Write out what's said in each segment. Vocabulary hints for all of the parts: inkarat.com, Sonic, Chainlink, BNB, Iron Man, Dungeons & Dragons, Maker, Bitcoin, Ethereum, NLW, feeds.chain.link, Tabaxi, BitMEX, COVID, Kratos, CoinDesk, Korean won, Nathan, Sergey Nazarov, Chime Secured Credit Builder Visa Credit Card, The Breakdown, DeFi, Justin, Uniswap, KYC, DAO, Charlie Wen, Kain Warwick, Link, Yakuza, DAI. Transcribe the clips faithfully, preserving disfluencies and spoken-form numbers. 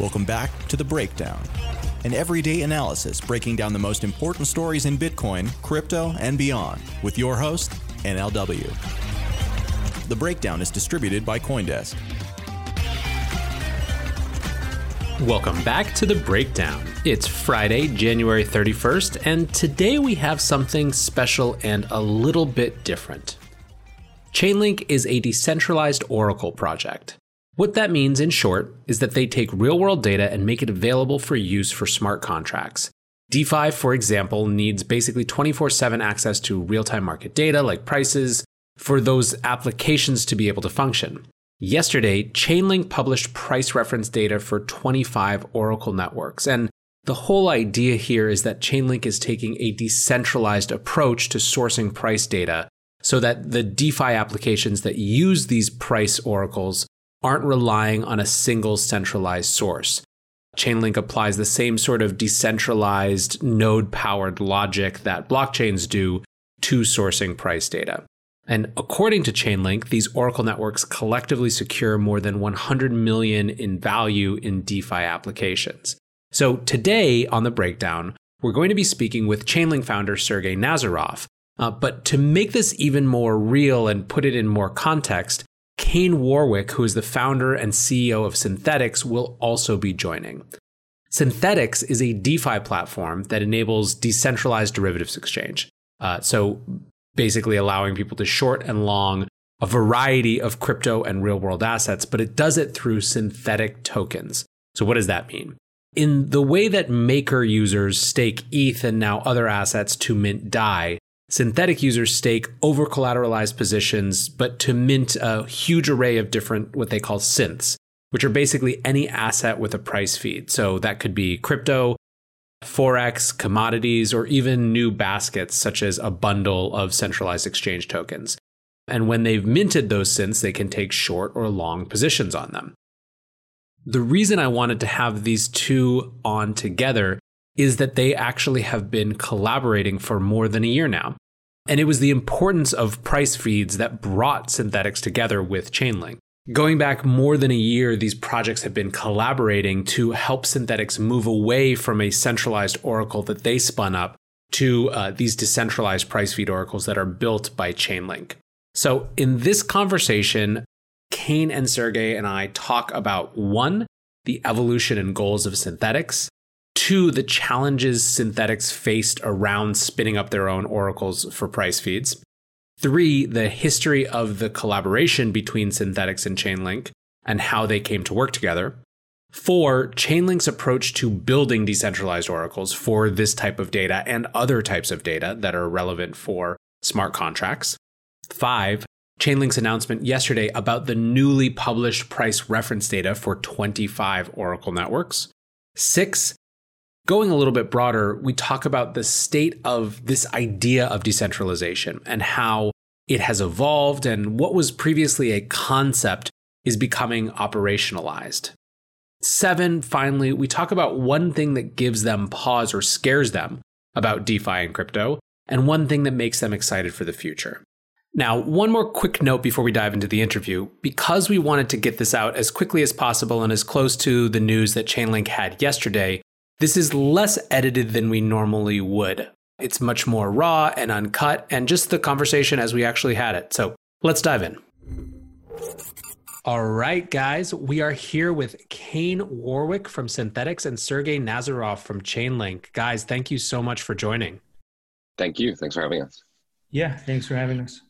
Welcome back to The Breakdown, an everyday analysis breaking down the most important stories in Bitcoin, crypto, and beyond, with your host, N L W. The Breakdown is distributed by CoinDesk. Welcome back to The Breakdown. It's Friday, January thirty-first, and today we have something special and a little bit different. Chainlink is a decentralized Oracle project. What that means, in short, is that they take real-world data and make it available for use for smart contracts. DeFi, for example, needs basically twenty-four seven access to real-time market data like prices for those applications to be able to function. Yesterday, Chainlink published price reference data for twenty-five Oracle networks, and the whole idea here is that Chainlink is taking a decentralized approach to sourcing price data so that the DeFi applications that use these price oracles aren't relying on a single centralized source. Chainlink applies the same sort of decentralized, node-powered logic that blockchains do to sourcing price data. And according to Chainlink, these Oracle networks collectively secure more than one hundred million in value in DeFi applications. So today on The Breakdown, we're going to be speaking with Chainlink founder Sergey Nazarov. Uh, but to make this even more real and put it in more context, Kain Warwick, who is the founder and C E O of Synthetix, will also be joining. Synthetix is a DeFi platform that enables decentralized derivatives exchange. Uh, so basically allowing people to short and long a variety of crypto and real-world assets, but it does it through synthetic tokens. So what does that mean? In the way that Maker users stake E T H and now other assets to mint D A I, synthetic users stake over-collateralized positions, but to mint a huge array of different what they call synths, which are basically any asset with a price feed. So that could be crypto, forex, commodities, or even new baskets such as a bundle of centralized exchange tokens. And when they've minted those synths, they can take short or long positions on them. The reason I wanted to have these two on together is that they actually have been collaborating for more than a year now. And it was the importance of price feeds that brought Synthetix together with Chainlink. Going back more than a year, these projects have been collaborating to help Synthetix move away from a centralized oracle that they spun up to uh, these decentralized price feed oracles that are built by Chainlink. So in this conversation, Kain and Sergey and I talk about one, the evolution and goals of Synthetix, two, the challenges Synthetix faced around spinning up their own oracles for price feeds, three, the history of the collaboration between Synthetix and Chainlink and how they came to work together. Four, Chainlink's approach to building decentralized oracles for this type of data and other types of data that are relevant for smart contracts. Five, Chainlink's announcement yesterday about the newly published price reference data for twenty-five Oracle networks. Six, going a little bit broader, we talk about the state of this idea of decentralization and how it has evolved and what was previously a concept is becoming operationalized. Seven, finally, we talk about one thing that gives them pause or scares them about DeFi and crypto, and one thing that makes them excited for the future. Now, one more quick note before we dive into the interview. Because we wanted to get this out as quickly as possible and as close to the news that Chainlink had yesterday, this is less edited than we normally would. It's much more raw and uncut, and just the conversation as we actually had it. So let's dive in. All right, guys, we are here with Kain Warwick from Synthetix and Sergey Nazarov from Chainlink. Guys, thank you so much for joining. Thank you. Thanks for having us. Yeah, thanks for having us.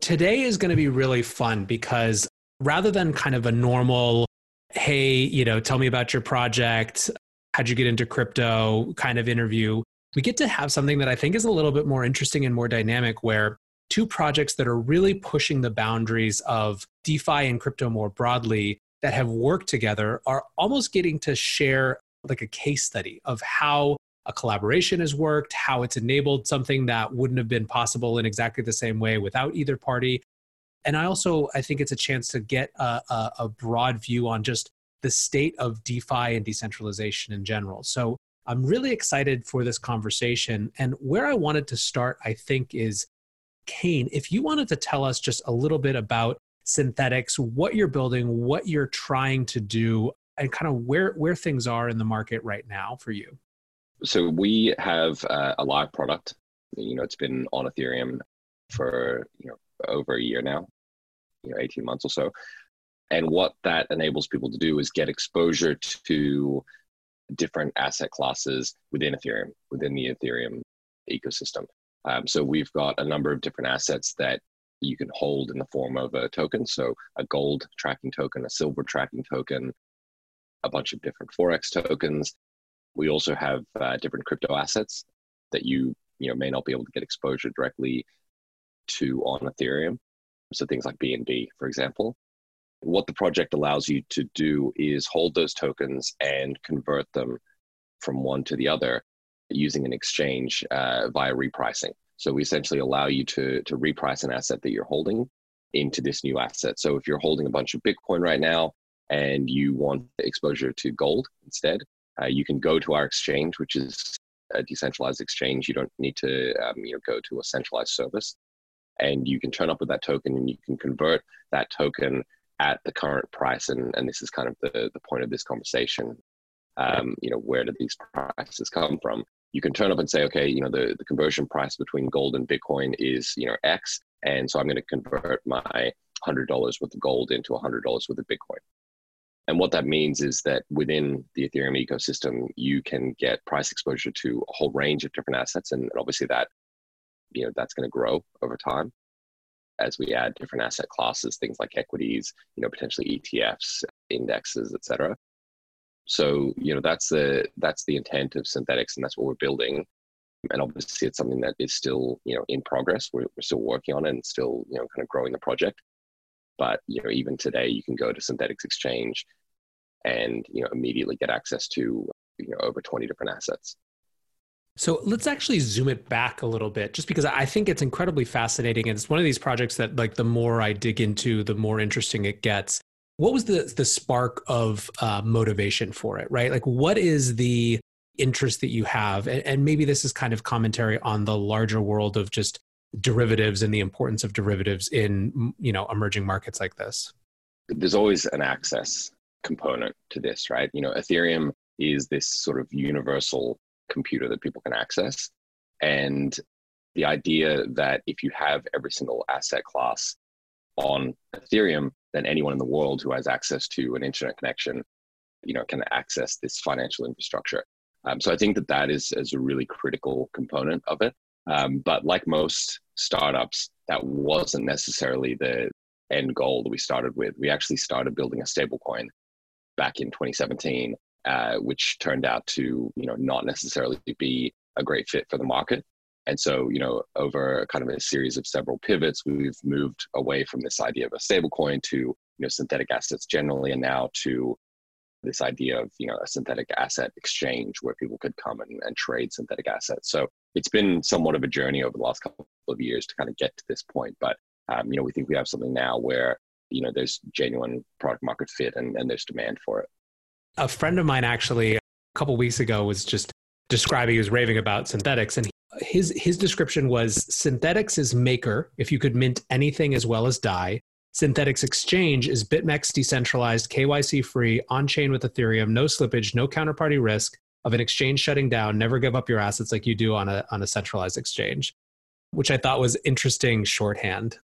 Today is going to be really fun because rather than kind of a normal, hey, you know, tell me about your project, how'd you get into crypto kind of interview, we get to have something that I think is a little bit more interesting and more dynamic, where two projects that are really pushing the boundaries of DeFi and crypto more broadly that have worked together are almost getting to share like a case study of how a collaboration has worked, how it's enabled something that wouldn't have been possible in exactly the same way without either party. And I also, I think it's a chance to get a, a, a broad view on just the state of DeFi and decentralization in general. So I'm really excited for this conversation. And where I wanted to start, I think, is Kain, if you wanted to tell us just a little bit about Synthetix, what you're building, what you're trying to do, and kind of where, where things are in the market right now for you. So we have uh, a live product. You know, it's been on Ethereum for, you know, over a year now, you know, eighteen months or so. And what that enables people to do is get exposure to different asset classes within Ethereum, within the Ethereum ecosystem. Um, so we've got a number of different assets that you can hold in the form of a token. So a gold tracking token, a silver tracking token, a bunch of different Forex tokens. We also have uh, different crypto assets that you, you know, may not be able to get exposure directly to on Ethereum. So things like B N B, for example. What the project allows you to do is hold those tokens and convert them from one to the other using an exchange uh, via repricing. So we essentially allow you to, to reprice an asset that you're holding into this new asset. So if you're holding a bunch of Bitcoin right now and you want exposure to gold instead, uh, you can go to our exchange, which is a decentralized exchange. You don't need to um, you know, go to a centralized service. And you can turn up with that token and you can convert that token at the current price. And, and this is kind of the, the point of this conversation. Um, you know, where do these prices come from? You can turn up and say, okay, you know, the, the conversion price between gold and Bitcoin is, you know, X. And so I'm going to convert my one hundred dollars worth of gold into one hundred dollars worth of Bitcoin. And what that means is that within the Ethereum ecosystem, you can get price exposure to a whole range of different assets. And, and obviously that, you know, that's going to grow over time as we add different asset classes, things like equities, you know, potentially E T Fs, indexes, et cetera. So, you know, that's the, that's the intent of Synthetix, and that's what we're building. And obviously it's something that is still, you know, in progress. We're, we're still working on it and still, you know, kind of growing the project. But, you know, even today you can go to Synthetix Exchange and, you know, immediately get access to, you know, over twenty different assets. So let's actually zoom it back a little bit, just because I think it's incredibly fascinating. And it's one of these projects that, like, the more I dig into, the more interesting it gets. What was the the spark of uh, motivation for it, right? Like, what is the interest that you have? And, and maybe this is kind of commentary on the larger world of just derivatives and the importance of derivatives in, you know, emerging markets like this. There's always an access component to this, right? You know, Ethereum is this sort of universal computer that people can access. And the idea that if you have every single asset class on Ethereum, then anyone in the world who has access to an internet connection, you know, can access this financial infrastructure. Um, so I think that that is, is a really critical component of it. Um, but like most startups, that wasn't necessarily the end goal that we started with. We actually started building a stablecoin back in twenty seventeen, uh, which turned out to, you know, not necessarily be a great fit for the market. And so, you know, over kind of a series of several pivots, we've moved away from this idea of a stablecoin to, you know, synthetic assets generally, and now to this idea of, you know, a synthetic asset exchange where people could come and, and trade synthetic assets. So it's been somewhat of a journey over the last couple of years to kind of get to this point. But, um, you know, we think we have something now where, you know, there's genuine product market fit and, and there's demand for it. A friend of mine actually a couple of weeks ago was just describing, he was raving about Synthetix, and he His his description was, Synthetix is Maker, if you could mint anything as well as D A I. Synthetix Exchange is BitMEX decentralized, K Y C free, on-chain with Ethereum, no slippage, no counterparty risk of an exchange shutting down, never give up your assets like you do on a, on a centralized exchange, which I thought was interesting shorthand.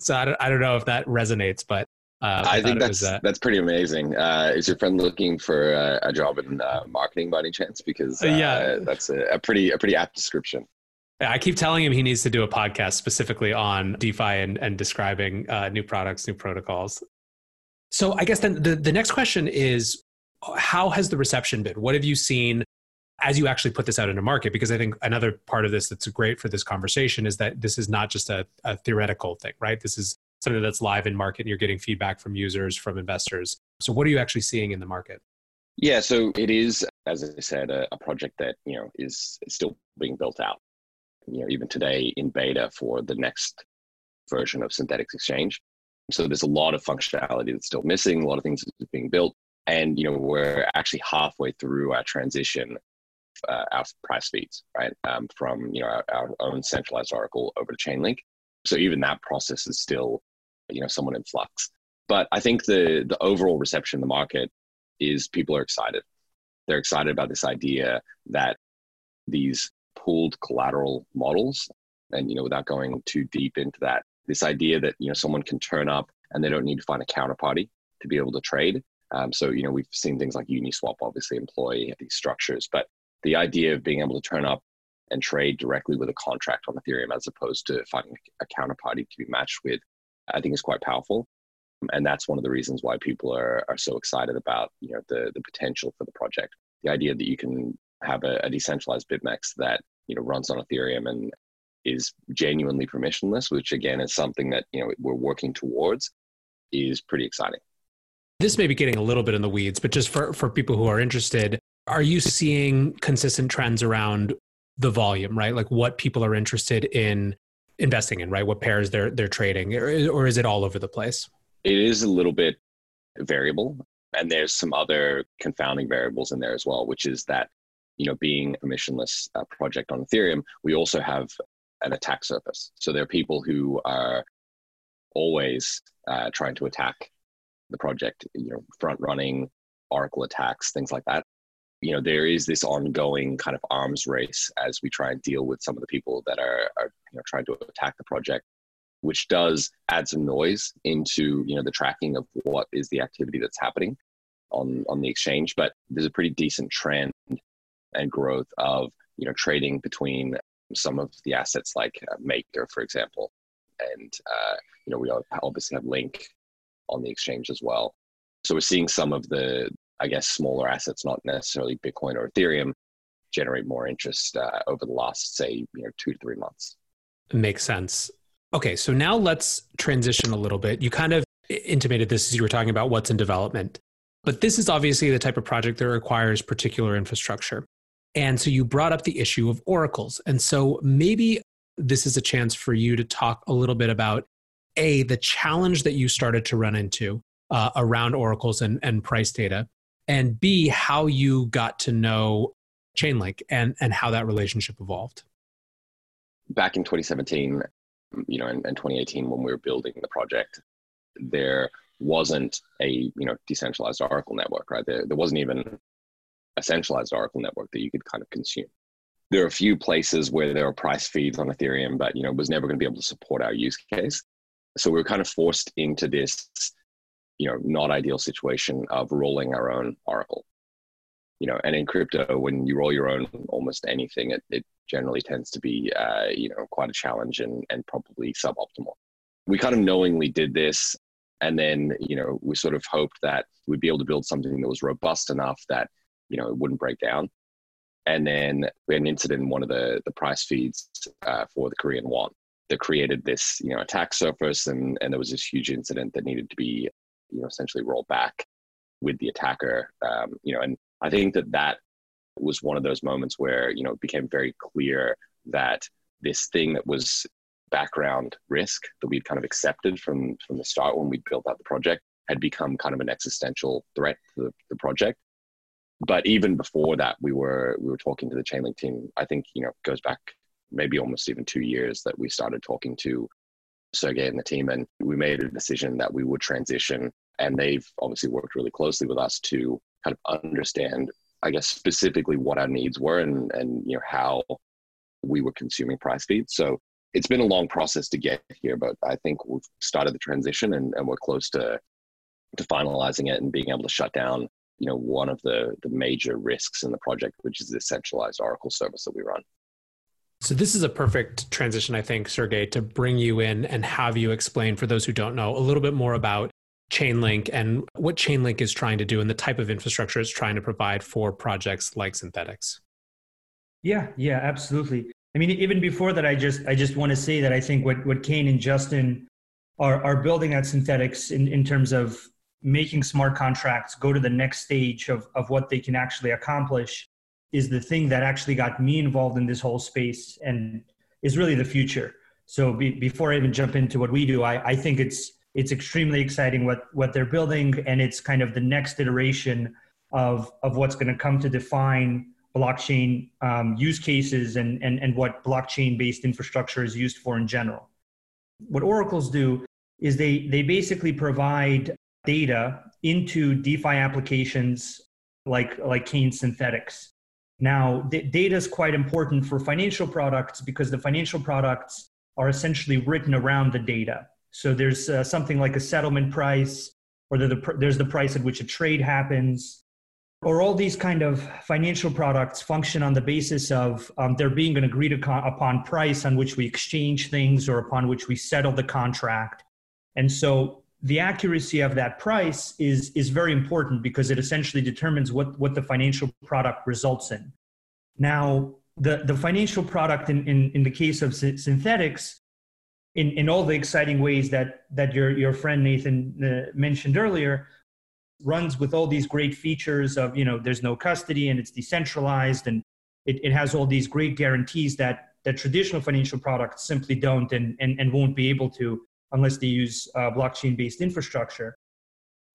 So I don't, I don't know if that resonates, but Uh, I, I think that's that. that's pretty amazing. Uh, is your friend looking for uh, a job in uh, marketing by any chance? Because uh, uh, yeah, that's a, a pretty a pretty apt description. I keep telling him he needs to do a podcast specifically on DeFi and, and describing uh, new products, new protocols. So I guess then the, the next question is, how has the reception been? What have you seen as you actually put this out into market? Because I think another part of this that's great for this conversation is that this is not just a, a theoretical thing, right? This is something that's live in market and you're getting feedback from users, from investors. So what are you actually seeing in the market? Yeah, so it is, as I said, a, a project that, you know, is still being built out. You know, even today in beta for the next version of Synthetix Exchange. So there's a lot of functionality that's still missing, a lot of things that's being built. And, you know, we're actually halfway through our transition, uh, our price feeds, right? Um, from, you know, our, our own centralized oracle over to Chainlink. So even that process is still, you know, somewhat in flux. But I think the the overall reception in the market is people are excited. They're excited about this idea that these pooled collateral models, and, you know, without going too deep into that, this idea that, you know, someone can turn up and they don't need to find a counterparty to be able to trade. Um, so, you know, we've seen things like Uniswap obviously employ these structures, but the idea of being able to turn up and trade directly with a contract on Ethereum as opposed to finding a counterparty to be matched with, I think is quite powerful. And that's one of the reasons why people are are so excited about, you know, the, the potential for the project. The idea that you can have a, a decentralized BitMEX that, you know, runs on Ethereum and is genuinely permissionless, which again is something that, you know, we're working towards, is pretty exciting. This may be getting a little bit in the weeds, but just for, for people who are interested, are you seeing consistent trends around the volume, right? Like what people are interested in investing in, right? What pairs they're they're trading, or, or is it all over the place? It is a little bit variable, and there's some other confounding variables in there as well, which is that, you know, being a permissionless uh, project on Ethereum, we also have an attack surface. So there are people who are always uh, trying to attack the project, you know, front running, oracle attacks, things like that. You know, there is this ongoing kind of arms race as we try and deal with some of the people that are, are you know, trying to attack the project, which does add some noise into, you know, the tracking of what is the activity that's happening on, on the exchange. But there's a pretty decent trend and growth of, you know, trading between some of the assets like uh, Maker, for example. And, uh, you know, we obviously have Link on the exchange as well. So we're seeing some of the, I guess, smaller assets, not necessarily Bitcoin or Ethereum, generate more interest uh, over the last, say, you know, two to three months. Makes sense. Okay, so now let's transition a little bit. You kind of intimated this as you were talking about what's in development. But this is obviously the type of project that requires particular infrastructure. And so you brought up the issue of oracles. And so maybe this is a chance for you to talk a little bit about, A, the challenge that you started to run into uh, around oracles and, and price data, and B, how you got to know Chainlink and, and how that relationship evolved. Back in twenty seventeen, you know, and twenty eighteen, when we were building the project, there wasn't a, you know, decentralized oracle network, right? There, there wasn't even a centralized oracle network that you could kind of consume. There are a few places where there are price feeds on Ethereum, but, you know, it was never going to be able to support our use case. So we were kind of forced into this, you know, not ideal situation of rolling our own oracle. You know, and in crypto, when you roll your own almost anything, it, it generally tends to be, uh, you know, quite a challenge and, and probably suboptimal. We kind of knowingly did this. And then, you know, we sort of hoped that we'd be able to build something that was robust enough that, you know, it wouldn't break down. And then we had an incident in one of the, the price feeds uh, for the Korean won that created this, you know, attack surface. And, and there was this huge incident that needed to be, you know, essentially rolled back with the attacker. Um, you know, and I think that that was one of those moments where, you know, it became very clear that this thing that was background risk that we'd kind of accepted from, from the start when we built out the project had become kind of an existential threat to the, the project. But even before that, we were we were talking to the Chainlink team. I think, you know, it goes back maybe almost even two years that we started talking to Sergey and the team, and we made a decision that we would transition. And they've obviously worked really closely with us to kind of understand, I guess, specifically what our needs were and, and you know, how we were consuming price feeds. So it's been a long process to get here, but I think we've started the transition and, and we're close to to finalizing it and being able to shut down, you know, one of the, the major risks in the project, which is the centralized Oracle service that we run. So this is a perfect transition, I think, Sergey, to bring you in and have you explain for those who don't know a little bit more about Chainlink and what Chainlink is trying to do and the type of infrastructure it's trying to provide for projects like Synthetix. Yeah, yeah, absolutely. I mean, even before that, I just I just want to say that I think what, what Kain and Justin are are building at Synthetix in, in terms of making smart contracts go to the next stage of, of what they can actually accomplish is the thing that actually got me involved in this whole space and is really the future. So be, before I even jump into what we do, I, I think it's it's extremely exciting what, what they're building, and it's kind of the next iteration of, of what's going to come to define blockchain um, use cases and, and, and what blockchain-based infrastructure is used for in general. What oracles do is they, they basically provide data into DeFi applications like, like Kain Synthetix. Now, d- data is quite important for financial products because the financial products are essentially written around the data. So there's uh, something like a settlement price, or the, the pr- there's the price at which a trade happens, or all these kind of financial products function on the basis of um, there being an agreed upon price on which we exchange things or upon which we settle the contract. And so the accuracy of that price is, is very important because it essentially determines what, what the financial product results in. Now, the, the financial product in, in, in the case of Synthetix, in, in all the exciting ways that, that your, your friend Nathan uh, mentioned earlier, runs with all these great features of, you know, there's no custody and it's decentralized, and it, it has all these great guarantees that, that traditional financial products simply don't and, and, and won't be able to unless they use uh, blockchain-based infrastructure.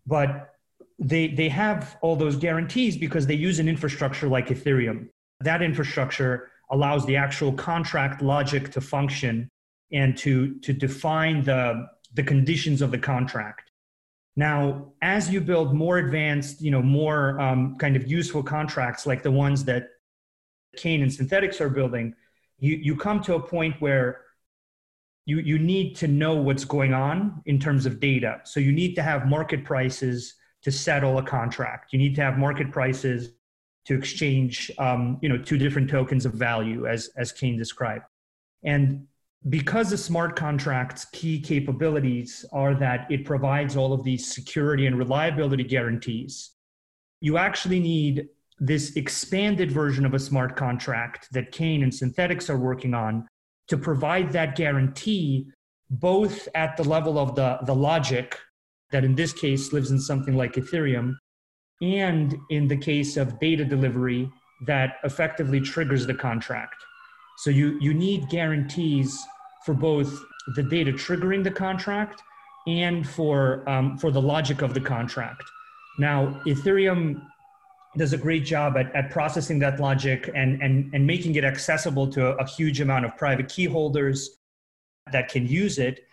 But they, they have all those guarantees because they use an infrastructure like Ethereum. That infrastructure allows the actual contract logic to function and to, to define the, the conditions of the contract. Now, as you build more advanced, you know, more um, kind of useful contracts like the ones that Kain and Synthetix are building, you, you come to a point where you, you need to know what's going on in terms of data. So you need to have market prices to settle a contract. You need to have market prices to exchange, um, you know, two different tokens of value, as, as Kain described. And because the smart contract's key capabilities are that it provides all of these security and reliability guarantees, you actually need this expanded version of a smart contract that Kain and Synthetix are working on to provide that guarantee both at the level of the, the logic that in this case lives in something like Ethereum, and in the case of data delivery that effectively triggers the contract. So you, you need guarantees for both the data triggering the contract and for, um, for the logic of the contract. Now, Ethereum does a great job at, at processing that logic and, and, and making it accessible to a, a huge amount of private key holders that can use it.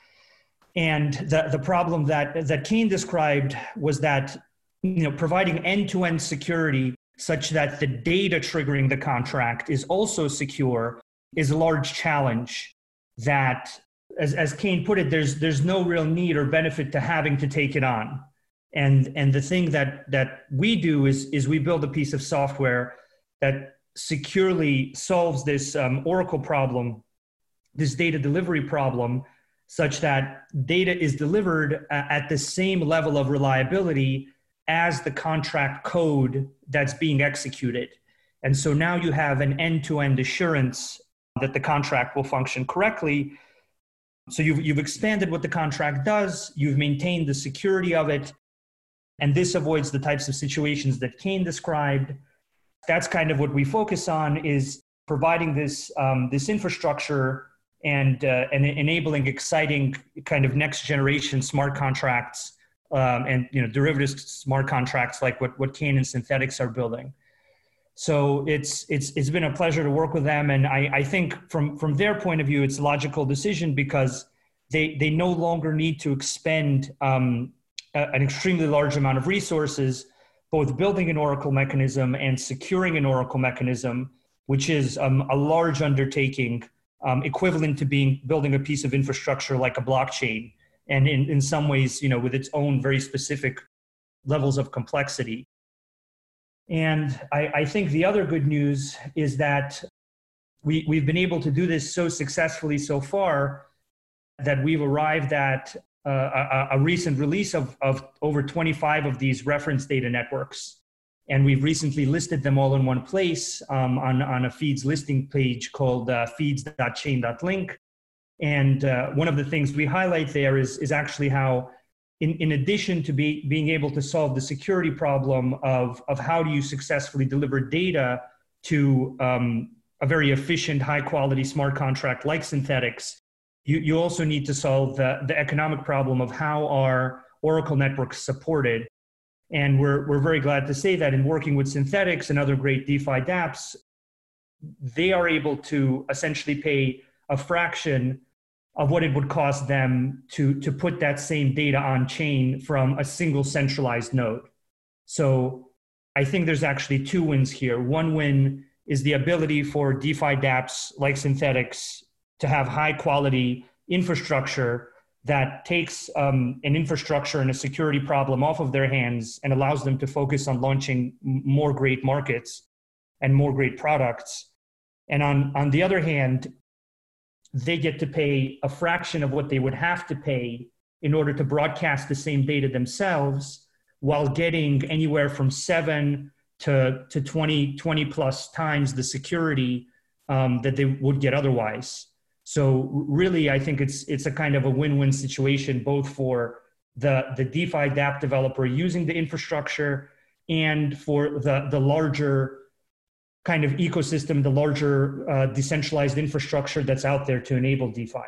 And the, the problem that, that Kain described was that, you know, providing end-to-end security such that the data triggering the contract is also secure is a large challenge that, as, as Kain put it, there's there's no real need or benefit to having to take it on. And and the thing that that we do is, is we build a piece of software that securely solves this um, Oracle problem, this data delivery problem, such that data is delivered at the same level of reliability as the contract code that's being executed. And so now you have an end-to-end assurance that the contract will function correctly. So you've, you've expanded what the contract does, you've maintained the security of it, and this avoids the types of situations that Kain described. That's kind of what we focus on, is providing this, um, this infrastructure and, uh, and enabling exciting kind of next-generation smart contracts Um, and, you know, derivatives smart contracts like what, what Kain and Synthetix are building. So it's it's it's been a pleasure to work with them. And I, I think from, from their point of view, it's a logical decision because they, they no longer need to expend um, a, an extremely large amount of resources, both building an Oracle mechanism and securing an Oracle mechanism, which is um, a large undertaking um, equivalent to being building a piece of infrastructure like a blockchain. And in, in some ways, you know, with its own very specific levels of complexity. And I, I think the other good news is that we, we've been able to do this so successfully so far that we've arrived at uh, a, a recent release of, of over twenty-five of these reference data networks. And we've recently listed them all in one place um, on, on a feeds listing page called uh, feeds dot chain dot link. And uh, one of the things we highlight there is, is actually how, in, in addition to be, being able to solve the security problem of, of how do you successfully deliver data to um, a very efficient, high-quality smart contract like Synthetix, you, you also need to solve the, the economic problem of how are Oracle networks supported. And we're, we're very glad to say that in working with Synthetix and other great DeFi dApps, they are able to essentially pay a fraction of what it would cost them to, to put that same data on chain from a single centralized node. So I think there's actually two wins here. One win is the ability for DeFi dApps like Synthetix to have high quality infrastructure that takes um, an infrastructure and a security problem off of their hands and allows them to focus on launching more great markets and more great products. And on, on the other hand, they get to pay a fraction of what they would have to pay in order to broadcast the same data themselves, while getting anywhere from seven to, to twenty, twenty plus times the security um, that they would get otherwise. So really, I think it's it's a kind of a win-win situation, both for the, the DeFi dApp developer using the infrastructure and for the, the larger kind of ecosystem, the larger uh, decentralized infrastructure that's out there to enable DeFi.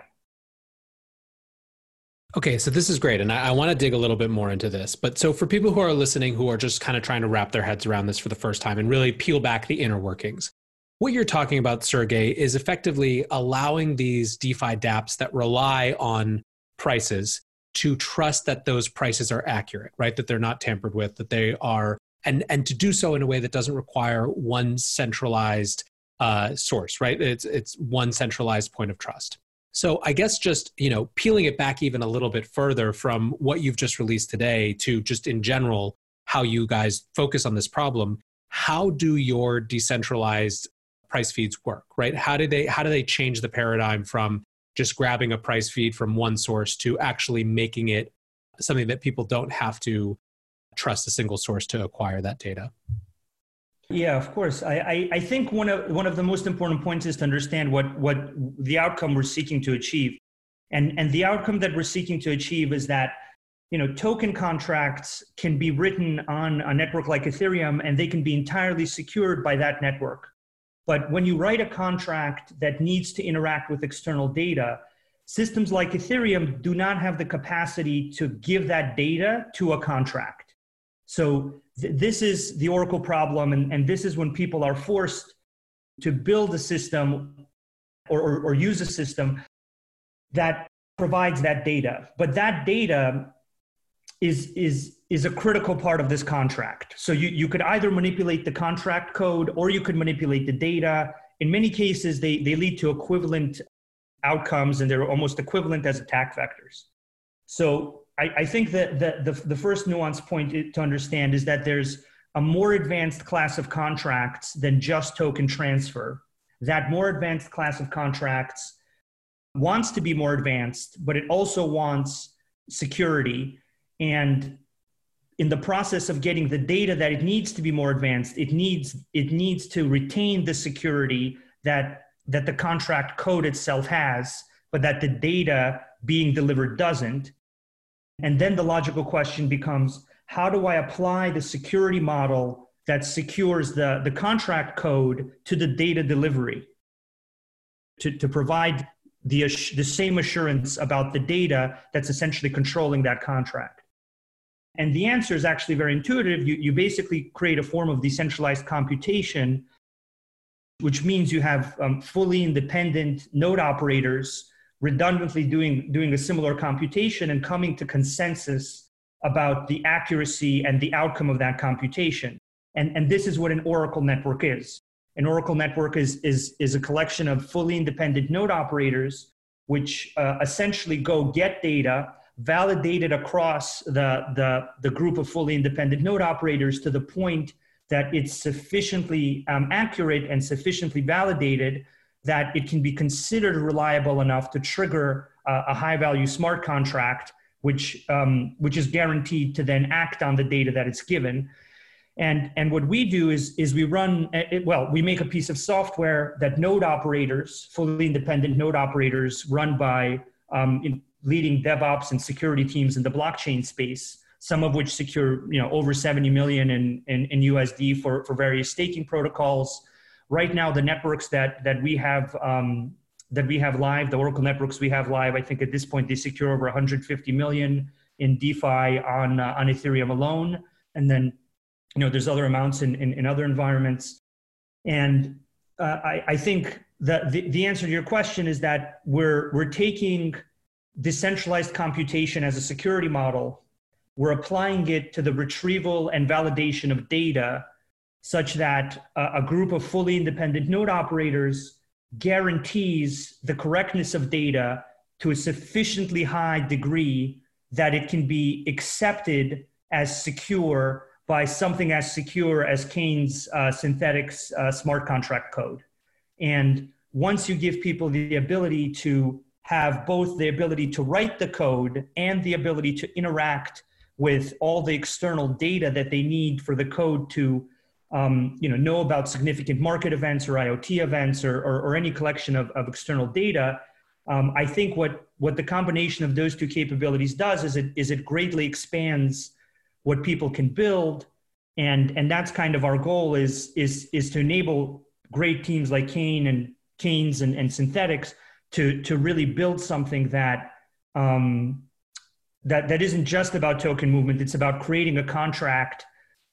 Okay, so this is great. And I, I want to dig a little bit more into this. But so for people who are listening, who are just kind of trying to wrap their heads around this for the first time and really peel back the inner workings, what you're talking about, Sergey, is effectively allowing these DeFi dApps that rely on prices to trust that those prices are accurate, right? That they're not tampered with, that they are, and, and to do so in a way that doesn't require one centralized uh, source, right? It's, it's one centralized point of trust. So I guess just, you know, peeling it back even a little bit further from what you've just released today to just in general, how you guys focus on this problem, how do your decentralized price feeds work, right? How do they how do they change the paradigm from just grabbing a price feed from one source to actually making it something that people don't have to trust a single source to acquire that data? Yeah, of course. I, I, I think one of one of the most important points is to understand what what the outcome we're seeking to achieve. And and the outcome that we're seeking to achieve is that, you know, token contracts can be written on a network like Ethereum, and they can be entirely secured by that network. But when you write a contract that needs to interact with external data, systems like Ethereum do not have the capacity to give that data to a contract. So th- this is the Oracle problem, and, and this is when people are forced to build a system or, or, or use a system that provides that data. But that data is, is, is a critical part of this contract. So you, you could either manipulate the contract code or you could manipulate the data. In many cases, they, they lead to equivalent outcomes, and they're almost equivalent as attack vectors. So I, I think that the, the, the first nuance point to understand is that there's a more advanced class of contracts than just token transfer. That more advanced class of contracts wants to be more advanced, but it also wants security. And in the process of getting the data that it needs to be more advanced, it needs it needs to retain the security that that the contract code itself has, but that the data being delivered doesn't. And then the logical question becomes, how do I apply the security model that secures the, the contract code to the data delivery to, to provide the, the same assurance about the data that's essentially controlling that contract? And the answer is actually very intuitive. You, you basically create a form of decentralized computation, which means you have um, fully independent node operators redundantly doing, doing a similar computation and coming to consensus about the accuracy and the outcome of that computation. And, and this is what an Oracle network is. An Oracle network is, is, is a collection of fully independent node operators, which uh, essentially go get data, validated across the, the, the group of fully independent node operators to the point that it's sufficiently um, accurate and sufficiently validated that it can be considered reliable enough to trigger uh, a high-value smart contract, which, um, which is guaranteed to then act on the data that it's given. And, and what we do is, is we run, well, we make a piece of software that node operators, fully independent node operators run by um, in leading DevOps and security teams in the blockchain space, some of which secure, you know, over seventy million in, in, in U S D for, for various staking protocols. Right now, the networks that, that we have um, that we have live, the Oracle networks we have live, I think at this point, they secure over one hundred fifty million in DeFi on, uh, on Ethereum alone. And then, you know, there's other amounts in, in, in other environments. And uh, I, I think that the, the answer to your question is that we're, we're taking decentralized computation as a security model. We're applying it to the retrieval and validation of data such that uh, a group of fully independent node operators guarantees the correctness of data to a sufficiently high degree that it can be accepted as secure by something as secure as Kain's uh, Synthetix uh, smart contract code. And once you give people the ability to have both the ability to write the code and the ability to interact with all the external data that they need for the code to um, you know, know about significant market events or IoT events or, or, or any collection of, of external data, um, I think what, what the combination of those two capabilities does is it, is it greatly expands what people can build. And, and that's kind of our goal is, is, is to enable great teams like Kain and Kain's and, and Synthetix to, to really build something that, um, that, that isn't just about token movement. It's about creating a contract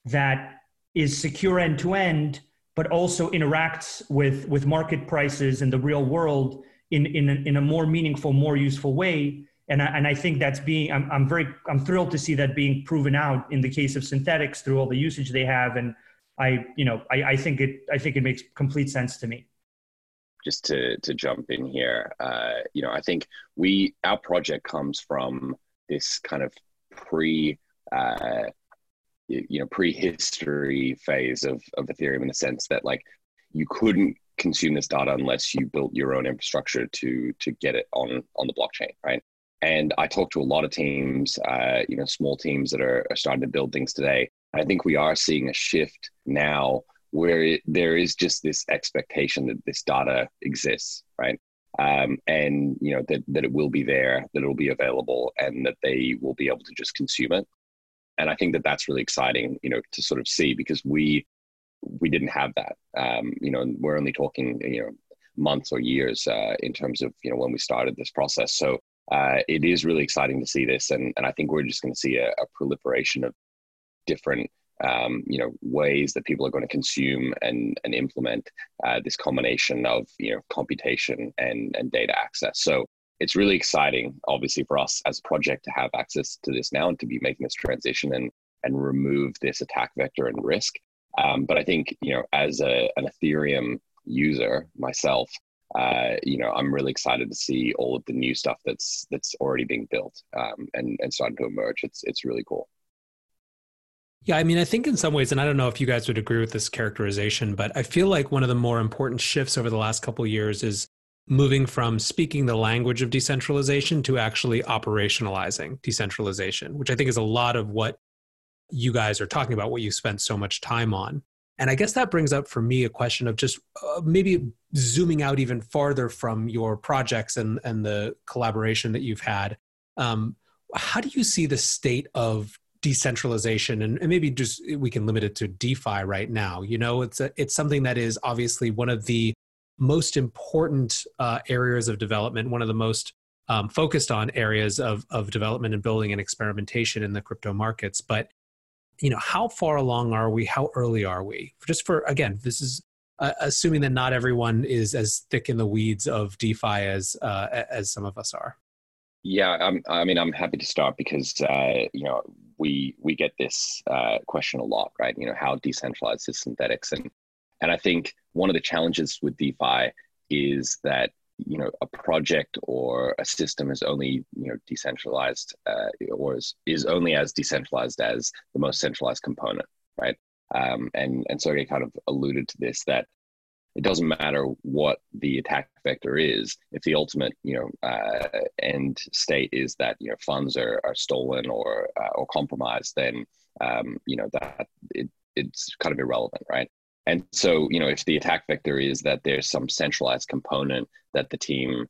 that is secure end to end, but also interacts with, with market prices in the real world in, in, a, in a more meaningful, more useful way. And I, and I think that's being, I'm, I'm very, I'm thrilled to see that being proven out in the case of Synthetix through all the usage they have. And I, you know, I, I think it, I think it makes complete sense to me. Just to, to jump in here, uh, you know, I think we, our project comes from this kind of pre, uh, you know, pre-history phase of, of Ethereum in the sense that like you couldn't consume this data unless you built your own infrastructure to, to get it on, on the blockchain, right? And I talk to a lot of teams, uh, you know, small teams that are, are starting to build things today. I think we are seeing a shift now where it, there is just this expectation that this data exists, right? Um, and, you know, that, that it will be there, that it will be available, and that they will be able to just consume it. And I think that that's really exciting, you know, to sort of see because we we didn't have that. Um, you know, we're only talking, you know, months or years uh, in terms of, you know, when we started this process. So uh, it is really exciting to see this. And, and I think we're just going to see a, a proliferation of different Um, you know, ways that people are going to consume and, and implement uh, this combination of, you know, computation and, and data access. So it's really exciting, obviously, for us as a project to have access to this now and to be making this transition and, and remove this attack vector and risk. Um, but I think, you know, as a, an Ethereum user myself, uh, you know, I'm really excited to see all of the new stuff that's, that's already being built um, and, and starting to emerge. It's, it's really cool. Yeah, I mean, I think in some ways, and I don't know if you guys would agree with this characterization, but I feel like one of the more important shifts over the last couple of years is moving from speaking the language of decentralization to actually operationalizing decentralization, which I think is a lot of what you guys are talking about, what you spent so much time on. And I guess that brings up for me a question of just uh, maybe zooming out even farther from your projects and, and the collaboration that you've had. Um, how do you see the state of decentralization, and, and maybe just we can limit it to DeFi right now? You know, it's a, it's something that is obviously one of the most important uh, areas of development, one of the most um, focused on areas of, of development and building and experimentation in the crypto markets. But, you know, how far along are we? How early are we? Just for, again, this is uh, assuming that not everyone is as thick in the weeds of DeFi as uh, as some of us are. Yeah, I'm, I mean, I'm happy to start because, uh, you know, we we get this uh, question a lot, right? You know, how decentralized is Synthetix? And, and I think one of the challenges with DeFi is that you know, a project or a system is only, you know, decentralized uh, or is, is only as decentralized as the most centralized component, right? Um, and, and Sergey kind of alluded to this, that it doesn't matter what the attack vector is, if the ultimate, you know, uh, end state is that, you know, funds are, are stolen or, uh, or compromised, then, um, you know, that it, it's kind of irrelevant, right? And so, you know, if the attack vector is that there's some centralized component that the team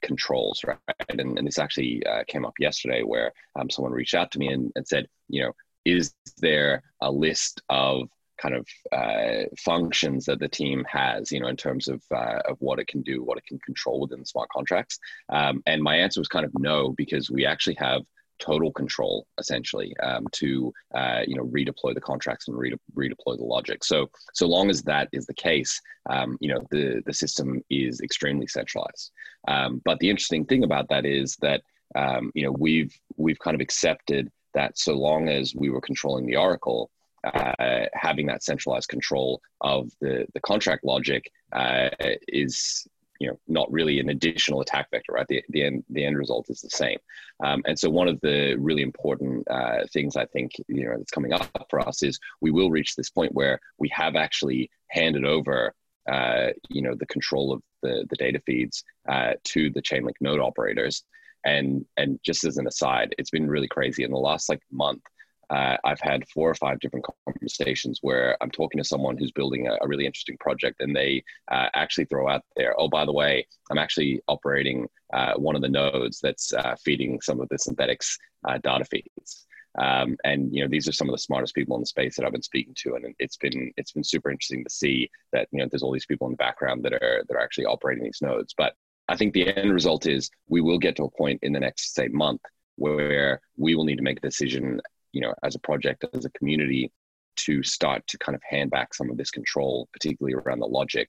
controls, right? And, and this actually uh, came up yesterday where um, someone reached out to me and, and said, you know, is there a list of kind of uh, functions that the team has, you know, in terms of uh, of what it can do, what it can control within smart contracts? Um, and my answer was kind of no, because we actually have total control essentially um, to uh, you know, redeploy the contracts and re- redeploy the logic. So so long as that is the case, um, you know, the the system is extremely centralized. Um, but the interesting thing about that is that um, you know, we've we've kind of accepted that so long as we were controlling the oracle, Uh, having that centralized control of the, the contract logic uh, is, you know, not really an additional attack vector, right? The, the, end, the end result is the same. Um, and so one of the really important uh, things I think, you know, that's coming up for us is we will reach this point where we have actually handed over, uh, you know, the control of the, the data feeds uh, to the Chainlink node operators. And, and just as an aside, it's been really crazy. In the last like month, Uh, I've had four or five different conversations where I'm talking to someone who's building a, a really interesting project, and they uh, actually throw out there, oh, by the way, I'm actually operating uh, one of the nodes that's uh, feeding some of the Synthetix uh, data feeds. Um, and, you know, these are some of the smartest people in the space that I've been speaking to. And it's been, it's been super interesting to see that, you know, there's all these people in the background that are, that are actually operating these nodes. But I think the end result is we will get to a point in the next, say, month where we will need to make a decision, you know, as a project, as a community, to start to kind of hand back some of this control, particularly around the logic,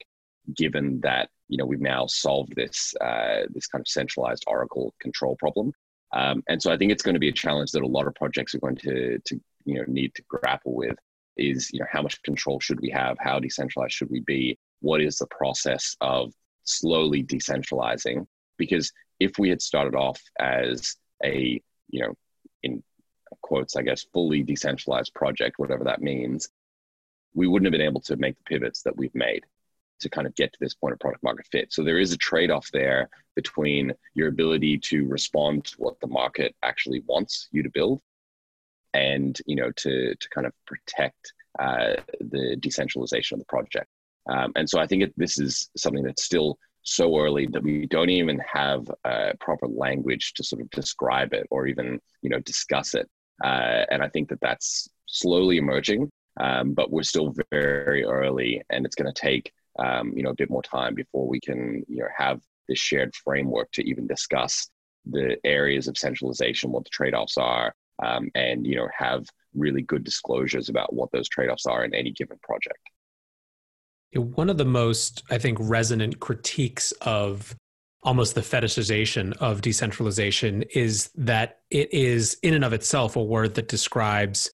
given that, you know, we've now solved this, uh, this kind of centralized Oracle control problem. Um, and so I think it's going to be a challenge that a lot of projects are going to, to, you know, need to grapple with is, you know, how much control should we have? How decentralized should we be? What is the process of slowly decentralizing? Because if we had started off as a, you know, in quotes, I guess, fully decentralized project, whatever that means, we wouldn't have been able to make the pivots that we've made to kind of get to this point of product market fit. So there is a trade-off there between your ability to respond to what the market actually wants you to build and, you know, to, to kind of protect uh, the decentralization of the project. Um, and so I think it, this is something that's still so early that we don't even have uh, proper language to sort of describe it or even, you know, discuss it. Uh, and I think that that's slowly emerging, um, but we're still very early, and it's going to take, um, you know, a bit more time before we can, you know, have this shared framework to even discuss the areas of centralization, what the trade-offs are, um, and, you know, have really good disclosures about what those trade-offs are in any given project. One of the most, I think, resonant critiques of almost the fetishization of decentralization is that it is in and of itself a word that describes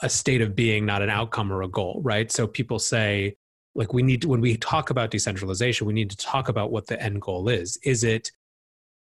a state of being, not an outcome or a goal, right? So people say, like, we need to, when we talk about decentralization, we need to talk about what the end goal is. Is it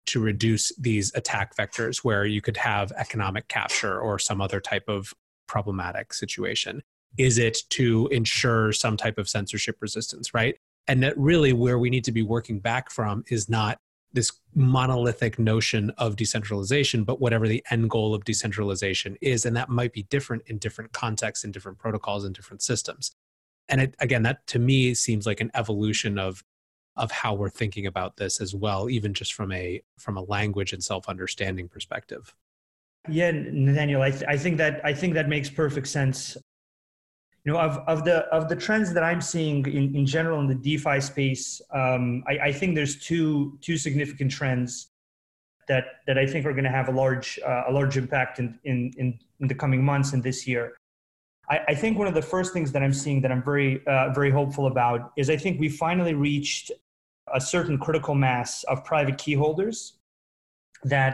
to reduce these attack vectors where you could have economic capture or some other type of problematic situation? Is it to ensure some type of censorship resistance, right? And that really where we need to be working back from is not this monolithic notion of decentralization, but whatever the end goal of decentralization is. And that might be different in different contexts, in different protocols, in different systems. And it, again, that to me seems like an evolution of, of how we're thinking about this as well, even just from a, from a language and self-understanding perspective. Yeah, Nathaniel, I, th- I think that, I think that makes perfect sense. You know, of, of the of the trends that I'm seeing in, in general in the DeFi space, um, I, I think there's two two significant trends that that I think are going to have a large uh, a large impact in, in in the coming months and this year. I, I think one of the first things that I'm seeing that I'm very uh, very hopeful about is I think we finally reached a certain critical mass of private key holders that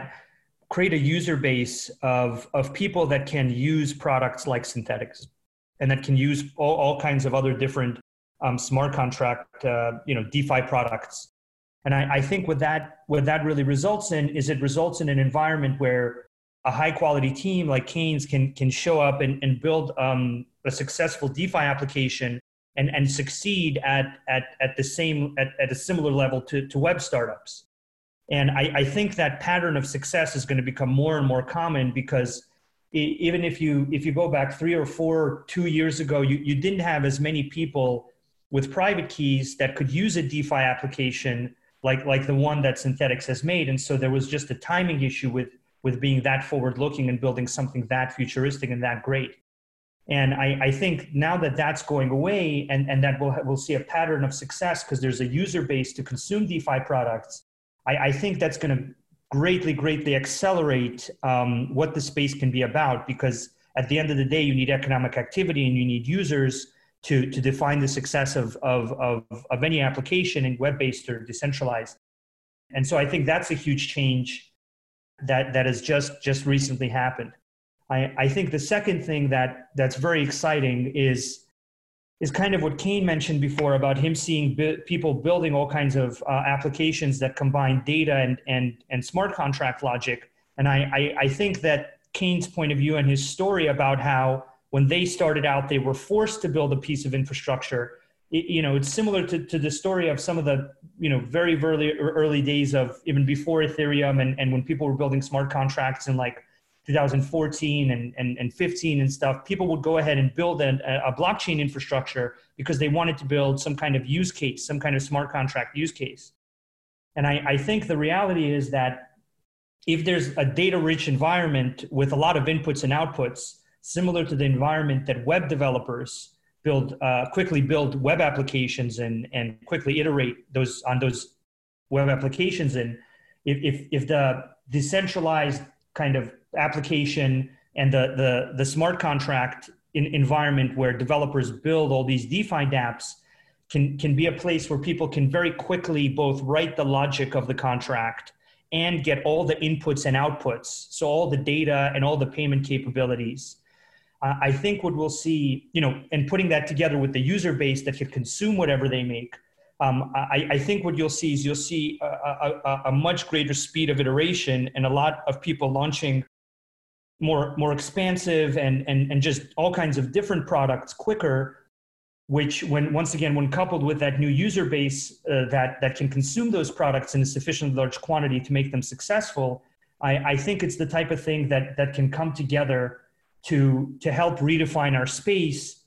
create a user base of of people that can use products like Synthetix, and that can use all, all kinds of other different um, smart contract, uh, you know, DeFi products. And I, I think what that, what that really results in is it results in an environment where a high quality team like Kain's can, can show up and, and build um, a successful DeFi application and, and succeed at, at, at the same, at, at a similar level to, to web startups. And I, I think that pattern of success is going to become more and more common, because even if you, if you go back three or four, two years ago, you, you didn't have as many people with private keys that could use a DeFi application like, like the one that Synthetix has made. And so there was just a timing issue with, with being that forward-looking and building something that futuristic and that great. And I, I think now that that's going away, and, and that we'll, we'll see a pattern of success because there's a user base to consume DeFi products, I, I think that's going to greatly, greatly accelerate um, what the space can be about, because at the end of the day, you need economic activity and you need users to, to define the success of, of, of, of any application, in web-based or decentralized. And so I think that's a huge change that, that has just, just recently happened. I, I think the second thing that, that's very exciting is is kind of what Kain mentioned before about him seeing bi- people building all kinds of uh, applications that combine data and, and, and smart contract logic. And I, I, I think that Kain's point of view and his story about how when they started out, they were forced to build a piece of infrastructure. It, you know, it's similar to, to the story of some of the, you know, very, very early days of even before Ethereum and, and when people were building smart contracts in like two thousand fourteen and, and, and fifteen and stuff, people would go ahead and build an, a blockchain infrastructure because they wanted to build some kind of use case, some kind of smart contract use case. And I, I think the reality is that if there's a data-rich environment with a lot of inputs and outputs, similar to the environment that web developers build, uh, quickly build web applications and, and quickly iterate those on those web applications. And if, if, if the decentralized kind of application and the, the, the smart contract in, environment where developers build all these DeFi dApps can, can be a place where people can very quickly both write the logic of the contract and get all the inputs and outputs. So all the data and all the payment capabilities. Uh, I think what we'll see, you know, and putting that together with the user base that can consume whatever they make, Um, I, I think what you'll see is you'll see a, a, a much greater speed of iteration and a lot of people launching more, more expansive and, and, and just all kinds of different products quicker, which when, once again, when coupled with that new user base uh, that, that can consume those products in a sufficiently large quantity to make them successful, I, I think it's the type of thing that, that can come together to, to help redefine our space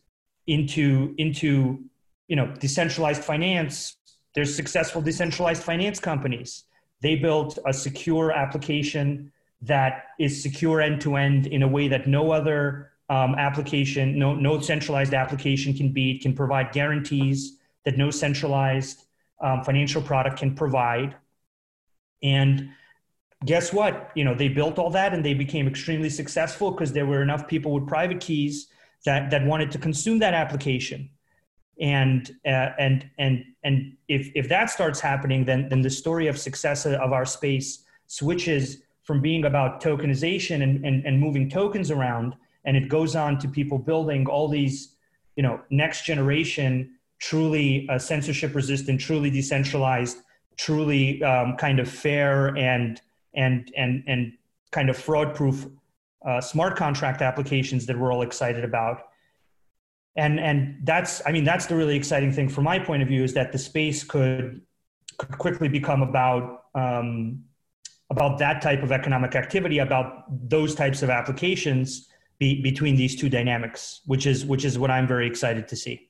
into, into, you know, decentralized finance. There's successful decentralized finance companies. They built a secure application that is secure end-to-end in a way that no other um, application, no, no centralized application can be. It can provide guarantees that no centralized um, financial product can provide. And guess what? You know, they built all that and they became extremely successful because there were enough people with private keys that, that wanted to consume that application. And, uh, and, and, and if, if that starts happening, then, then the story of success of our space switches from being about tokenization and, and, and moving tokens around. And it goes on to people building all these, you know, next generation, truly uh, censorship resistant, truly decentralized, truly um, kind of fair and, and, and, and kind of fraud proof uh, smart contract applications that we're all excited about. And, and that's, I mean, that's the really exciting thing from my point of view, is that the space could, could quickly become about, um, about that type of economic activity, about those types of applications be, between these two dynamics, which is, which is what I'm very excited to see.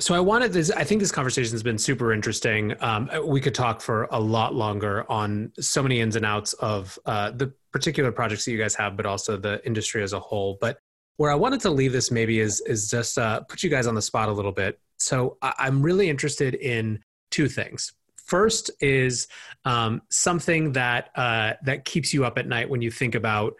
So I wanted this, I think this conversation has been super interesting. Um, we could talk for a lot longer on so many ins and outs of uh, the particular projects that you guys have, but also the industry as a whole. But where I wanted to leave this maybe is, is just uh, put you guys on the spot a little bit. So I'm really interested in two things. First is um, something that uh, that keeps you up at night when you think about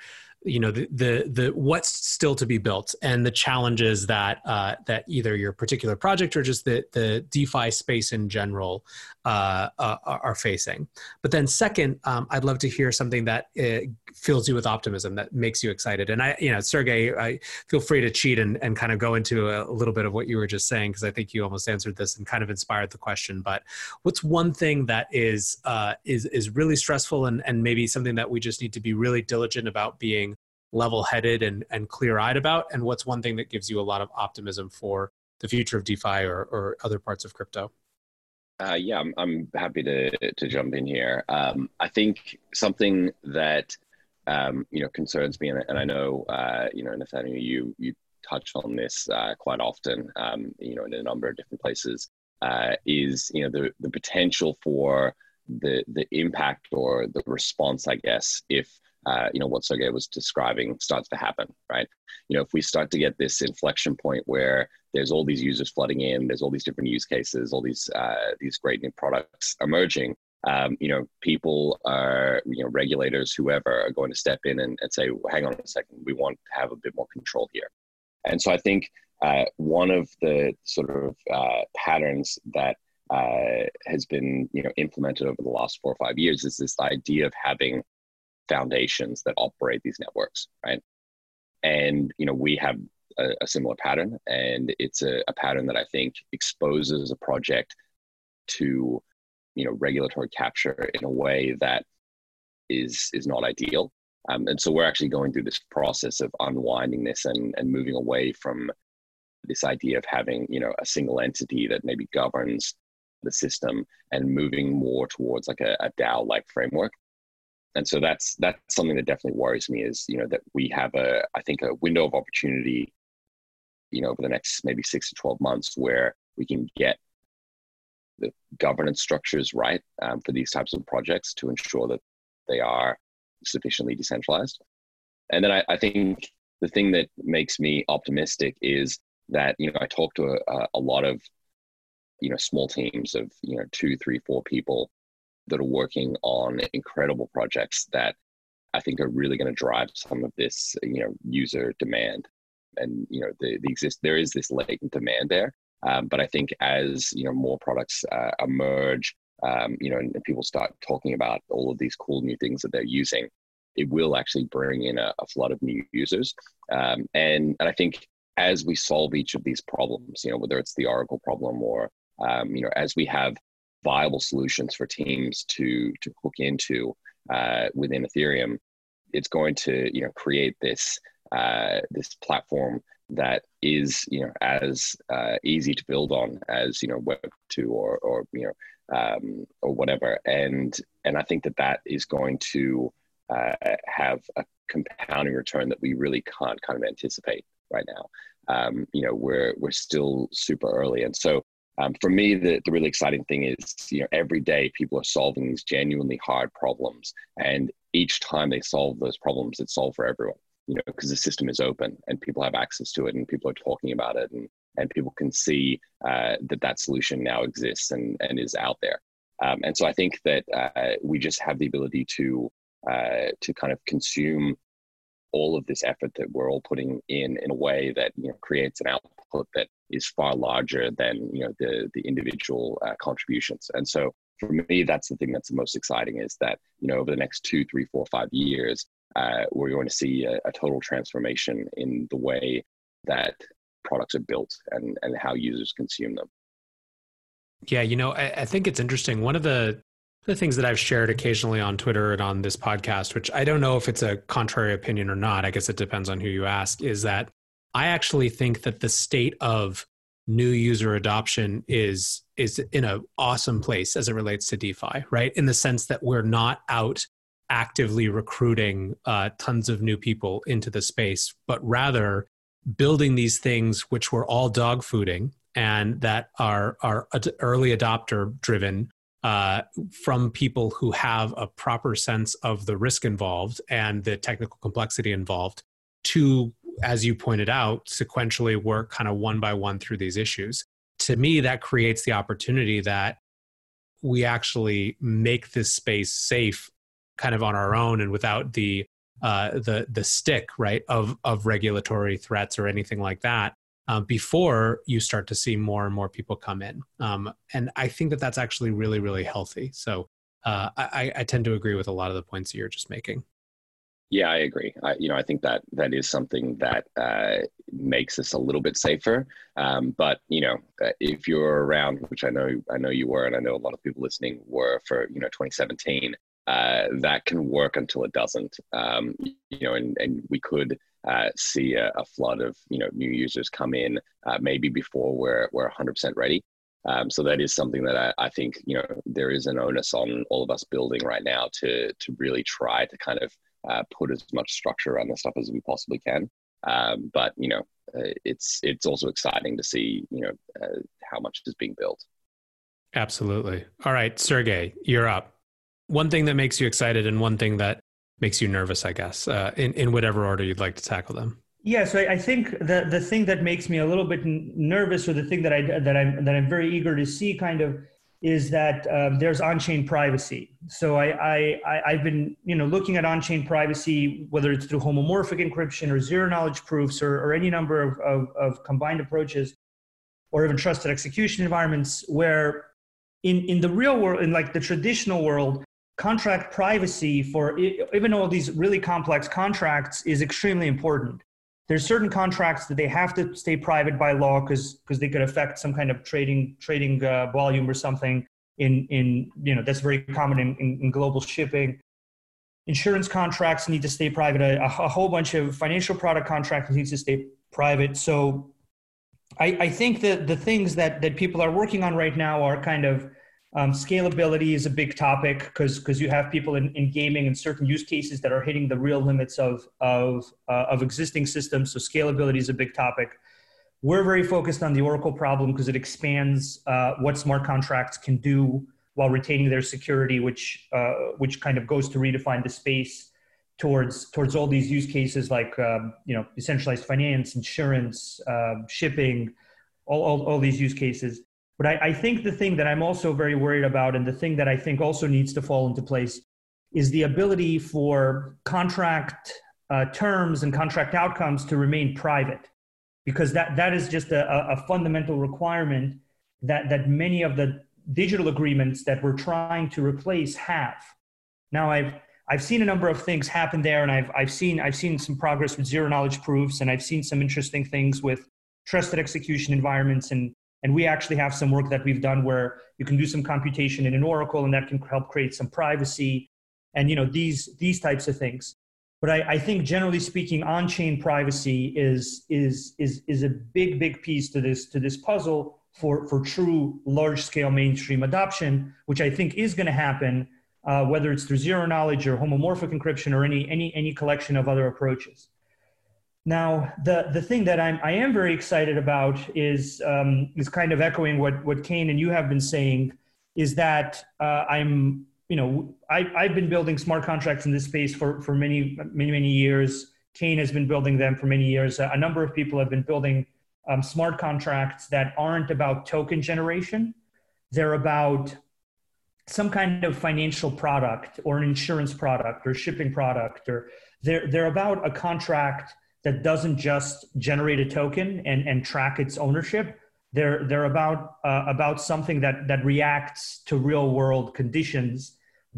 you know, the, the, the, what's still to be built and the challenges that, uh, that either your particular project or just the, the DeFi space in general uh, uh, are facing. But then second, um, I'd love to hear something that uh, fills you with optimism, that makes you excited. And I, you know, Sergey, I feel free to cheat and, and kind of go into a little bit of what you were just saying, because I think you almost answered this and kind of inspired the question, but what's one thing that is, uh, is, is really stressful and, and maybe something that we just need to be really diligent about being level-headed and, and clear-eyed about? And what's one thing that gives you a lot of optimism for the future of DeFi or, or other parts of crypto? Uh, yeah, I'm, I'm happy to, to jump in here. Um, I think something that, um, you know, concerns me, and, and I know, uh, you know, Nathaniel, you, you touch on this uh, quite often, um, you know, in a number of different places, uh, is, you know, the, the potential for the, the impact or the response, I guess, if Uh, you know, what Sergey was describing starts to happen, right? You know, if we start to get this inflection point where there's all these users flooding in, there's all these different use cases, all these uh, these great new products emerging, um, you know, people are, you know, regulators, whoever, are going to step in and, and say, well, hang on a second, we want to have a bit more control here. And so I think uh, one of the sort of uh, patterns that uh, has been, you know, implemented over the last four or five years is this idea of having foundations that operate these networks, right? And, you know, we have a, a similar pattern, and it's a, a pattern that I think exposes a project to, you know, regulatory capture in a way that is is not ideal. Um, and so we're actually going through this process of unwinding this and, and moving away from this idea of having, you know, a single entity that maybe governs the system and moving more towards like a, a DAO-like framework. And so that's that's something that definitely worries me, is, you know, that we have a, I think, a window of opportunity, you know, over the next maybe six to twelve months, where we can get the governance structures right um, for these types of projects to ensure that they are sufficiently decentralized. And then I, I think the thing that makes me optimistic is that, you know, I talk to a, a lot of, you know, small teams of, you know, two, three, four people that are working on incredible projects that I think are really going to drive some of this, you know, user demand. And, you know, the, the exist there is this latent demand there. Um, but I think as, you know, more products uh, emerge, um, you know, and, and people start talking about all of these cool new things that they're using, it will actually bring in a, a flood of new users. Um, and, and I think as we solve each of these problems, you know, whether it's the Oracle problem or, um, you know, as we have viable solutions for teams to to hook into uh, within Ethereum, it's going to, you know, create this uh, this platform that is, you know, as uh, easy to build on as, you know, Web two or or you know um, or whatever. And and I think that that is going to uh, have a compounding return that we really can't kind of anticipate right now. Um, you know, we're we're still super early, and so. Um, for me, the, the really exciting thing is, you know, every day people are solving these genuinely hard problems. And each time they solve those problems, it's solved for everyone, you know, because the system is open and people have access to it and people are talking about it, and, and people can see uh, that that solution now exists and, and is out there. Um, and so I think that uh, we just have the ability to, uh, to kind of consume all of this effort that we're all putting in, in a way that, you know, creates an output that is far larger than, you know, the the individual uh, contributions. And so for me, that's the thing that's the most exciting, is that, you know, over the next two, three, four, five years, uh, we're going to see a, a total transformation in the way that products are built and, and how users consume them. Yeah, you know, I, I think it's interesting. One of the The things that I've shared occasionally on Twitter and on this podcast, which I don't know if it's a contrary opinion or not, I guess it depends on who you ask, is that I actually think that the state of new user adoption is is in an awesome place as it relates to DeFi, right? In the sense that we're not out actively recruiting uh, tons of new people into the space, but rather building these things which we're all dogfooding and that are, are early adopter driven, Uh, from people who have a proper sense of the risk involved and the technical complexity involved, to, as you pointed out, sequentially work kind of one by one through these issues. To me, that creates the opportunity that we actually make this space safe kind of on our own and without the uh, the the stick, right, of of regulatory threats or anything like that uh, before you start to see more and more people come in. Um, and I think that that's actually really, really healthy. So uh, I, I tend to agree with a lot of the points that you're just making. Yeah, I agree. I, you know, I think that that is something that uh, makes us a little bit safer. Um, but you know, if you're around, which I know, I know you were, and I know a lot of people listening were for you know twenty seventeen, uh, that can work until it doesn't. Um, you know, and and we could uh, see a, a flood of you know new users come in, uh, maybe before we're we're one hundred percent ready. Um, so that is something that I, I think you know there is an onus on all of us building right now to to really try to kind of Uh, put as much structure around this stuff as we possibly can. Um, but, you know, uh, it's it's also exciting to see, you know, uh, how much is being built. Absolutely. All right, Sergey, you're up. One thing that makes you excited and one thing that makes you nervous, I guess, uh, in, in whatever order you'd like to tackle them. Yeah, so I, I think the, the thing that makes me a little bit nervous, or the thing that, I, that, I'm, that I'm very eager to see kind of, is that um, there's on-chain privacy. So I, I, I've been you know, looking at on-chain privacy, whether it's through homomorphic encryption or zero-knowledge proofs or, or any number of, of, of combined approaches, or even trusted execution environments, where in, in the real world, in like the traditional world, contract privacy for even all these really complex contracts is extremely important. There's certain contracts that they have to stay private by law because because they could affect some kind of trading trading uh, volume or something in, in, you know, that's very common in, in, in global shipping. Insurance contracts need to stay private. A, a whole bunch of financial product contracts needs to stay private. So I, I think that the things that, that people are working on right now are kind of um, scalability is a big topic because because you have people in, in gaming and certain use cases that are hitting the real limits of of uh, of existing systems. So scalability is a big topic. We're very focused on the Oracle problem because it expands uh, what smart contracts can do while retaining their security, which uh, which kind of goes to redefine the space towards towards all these use cases like um, you know decentralized finance, insurance, uh, shipping, all, all all these use cases. But I, I think the thing that I'm also very worried about, and the thing that I think also needs to fall into place, is the ability for contract uh, terms and contract outcomes to remain private, because that, that is just a, a fundamental requirement that, that many of the digital agreements that we're trying to replace have. Now, I've, I've seen a number of things happen there, and I've, I've, seen, I've seen some progress with zero-knowledge proofs, and I've seen some interesting things with trusted execution environments, and And we actually have some work that we've done where you can do some computation in an Oracle, and that can help create some privacy and, you know, these, these types of things. But I, I think generally speaking, on-chain privacy is, is, is, is a big, big piece to this, to this puzzle for, for true large-scale mainstream adoption, which I think is going to happen, uh, whether it's through zero-knowledge or homomorphic encryption or any, any, any collection of other approaches. Now, the, the thing that I'm, I am very excited about is, um, is kind of echoing what, what Kain and you have been saying, is that uh, I'm, you know, I, I've been building smart contracts in this space for, for many, many, many years. Kain has been building them for many years. A, a number of people have been building um, smart contracts that aren't about token generation. They're about some kind of financial product or an insurance product or shipping product, or they're, they're about a contract that doesn't just generate a token and, and track its ownership. They're, they're about, uh, about something that, that reacts to real world conditions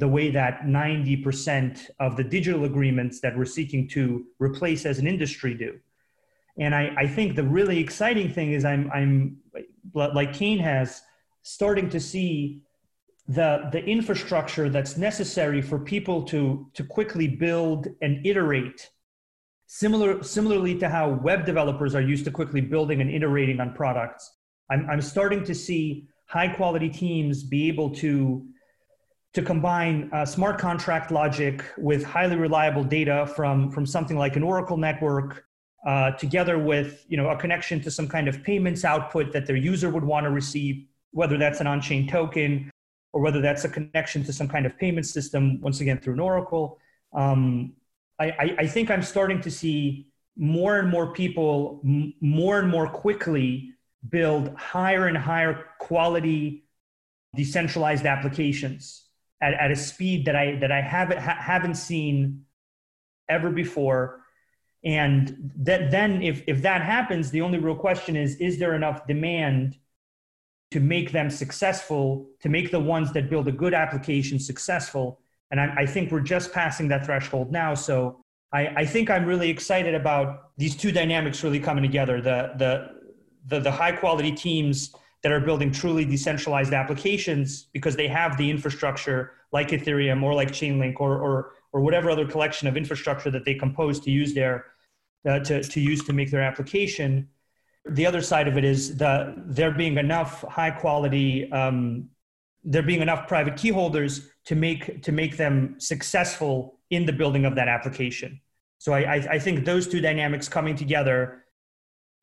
the way that ninety percent of the digital agreements that we're seeking to replace as an industry do. And I, I think the really exciting thing is I'm, I'm, like Kain has, starting to see the, the infrastructure that's necessary for people to, to quickly build and iterate. Similar, similarly to how web developers are used to quickly building and iterating on products, I'm, I'm starting to see high-quality teams be able to, to combine uh, smart contract logic with highly reliable data from, from something like an Oracle network, uh, together with you know, a connection to some kind of payments output that their user would want to receive, whether that's an on-chain token or whether that's a connection to some kind of payment system, once again through an Oracle. Um, I, I think I'm starting to see more and more people m more and more quickly build higher and higher quality decentralized applications at, at a speed that I, that I haven't, ha haven't seen ever before. And that then if, if that happens, the only real question is, is there enough demand to make them successful, to make the ones that build a good application successful? And I, I think we're just passing that threshold now. So I, I think I'm really excited about these two dynamics really coming together, the, the, the, the high quality teams that are building truly decentralized applications because they have the infrastructure like Ethereum or like Chainlink or, or, or whatever other collection of infrastructure that they compose to use their, uh, to, to use to make their application. The other side of it is the, there being enough high quality, um, there being enough private key holders to make, to make them successful in the building of that application. So I, I, I think those two dynamics coming together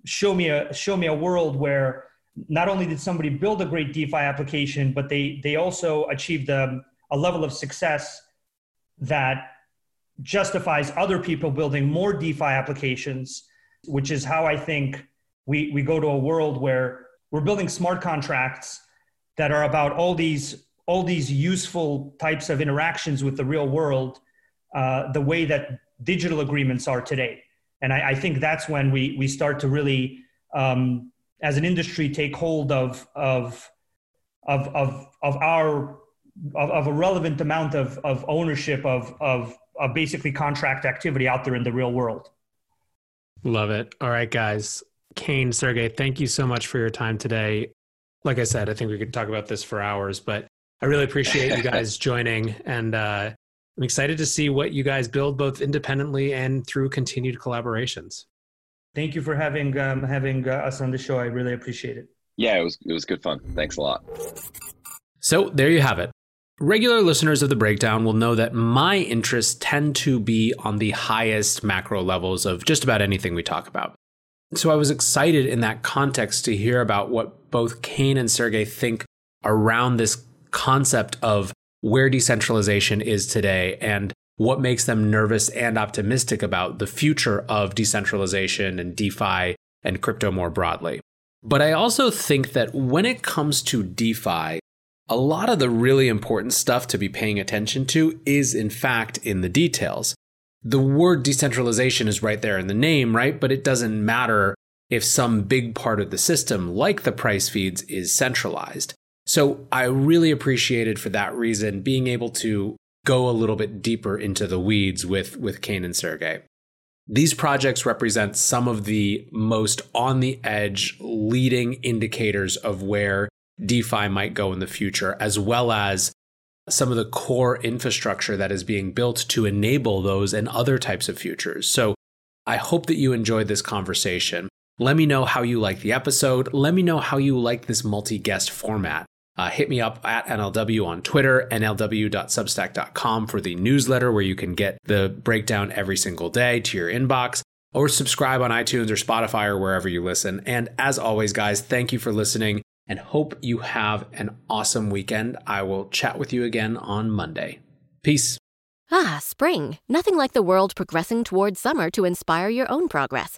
show me a, show me a world where not only did somebody build a great DeFi application, but they, they also achieved a, a level of success that justifies other people building more DeFi applications, which is how I think we, we go to a world where we're building smart contracts that are about all these, all these useful types of interactions with the real world, uh, the way that digital agreements are today. And I, I think that's when we, we start to really, um, as an industry, take hold of of of of of our of, of a relevant amount of of ownership of, of of basically contract activity out there in the real world. Love it. All right, guys. Kain, Sergey, thank you so much for your time today. Like I said, I think we could talk about this for hours, but I really appreciate you guys joining, and uh, I'm excited to see what you guys build both independently and through continued collaborations. Thank you for having um, having uh, us on the show. I really appreciate it. Yeah, it was it was good fun. Thanks a lot. So there you have it. Regular listeners of The Breakdown will know that my interests tend to be on the highest macro levels of just about anything we talk about. So I was excited in that context to hear about what both Kain and Sergey think around this concept of where decentralization is today and what makes them nervous and optimistic about the future of decentralization and DeFi and crypto more broadly. But I also think that when it comes to DeFi, a lot of the really important stuff to be paying attention to is, in fact, in the details. The word decentralization is right there in the name, right? But it doesn't matter if some big part of the system, like the price feeds, is centralized. So I really appreciated, for that reason, being able to go a little bit deeper into the weeds with, with Kain and Sergey. These projects represent some of the most on the edge leading indicators of where DeFi might go in the future, as well as some of the core infrastructure that is being built to enable those and other types of futures. So I hope that you enjoyed this conversation. Let me know how you like the episode. Let me know how you like this multi-guest format. Uh, hit me up at N L W on Twitter, N L W dot substack dot com for the newsletter where you can get the breakdown every single day to your inbox, or subscribe on iTunes or Spotify or wherever you listen. And as always, guys, thank you for listening and hope you have an awesome weekend. I will chat with you again on Monday. Peace. Ah, spring. Nothing like the world progressing towards summer to inspire your own progress.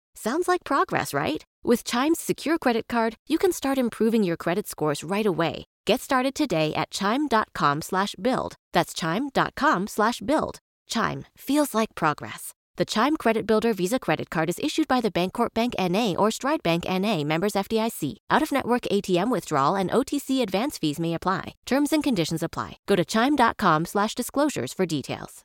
Sounds like progress, right? With Chime's secure credit card, you can start improving your credit scores right away. Get started today at chime.com slash build. That's chime.com slash build. Chime feels like progress. The Chime Credit Builder Visa Credit Card is issued by the Bancorp Bank N A or Stride Bank N A, members F D I C. Out-of-network A T M withdrawal and O T C advance fees may apply. Terms and conditions apply. Go to chime.com slash disclosures for details.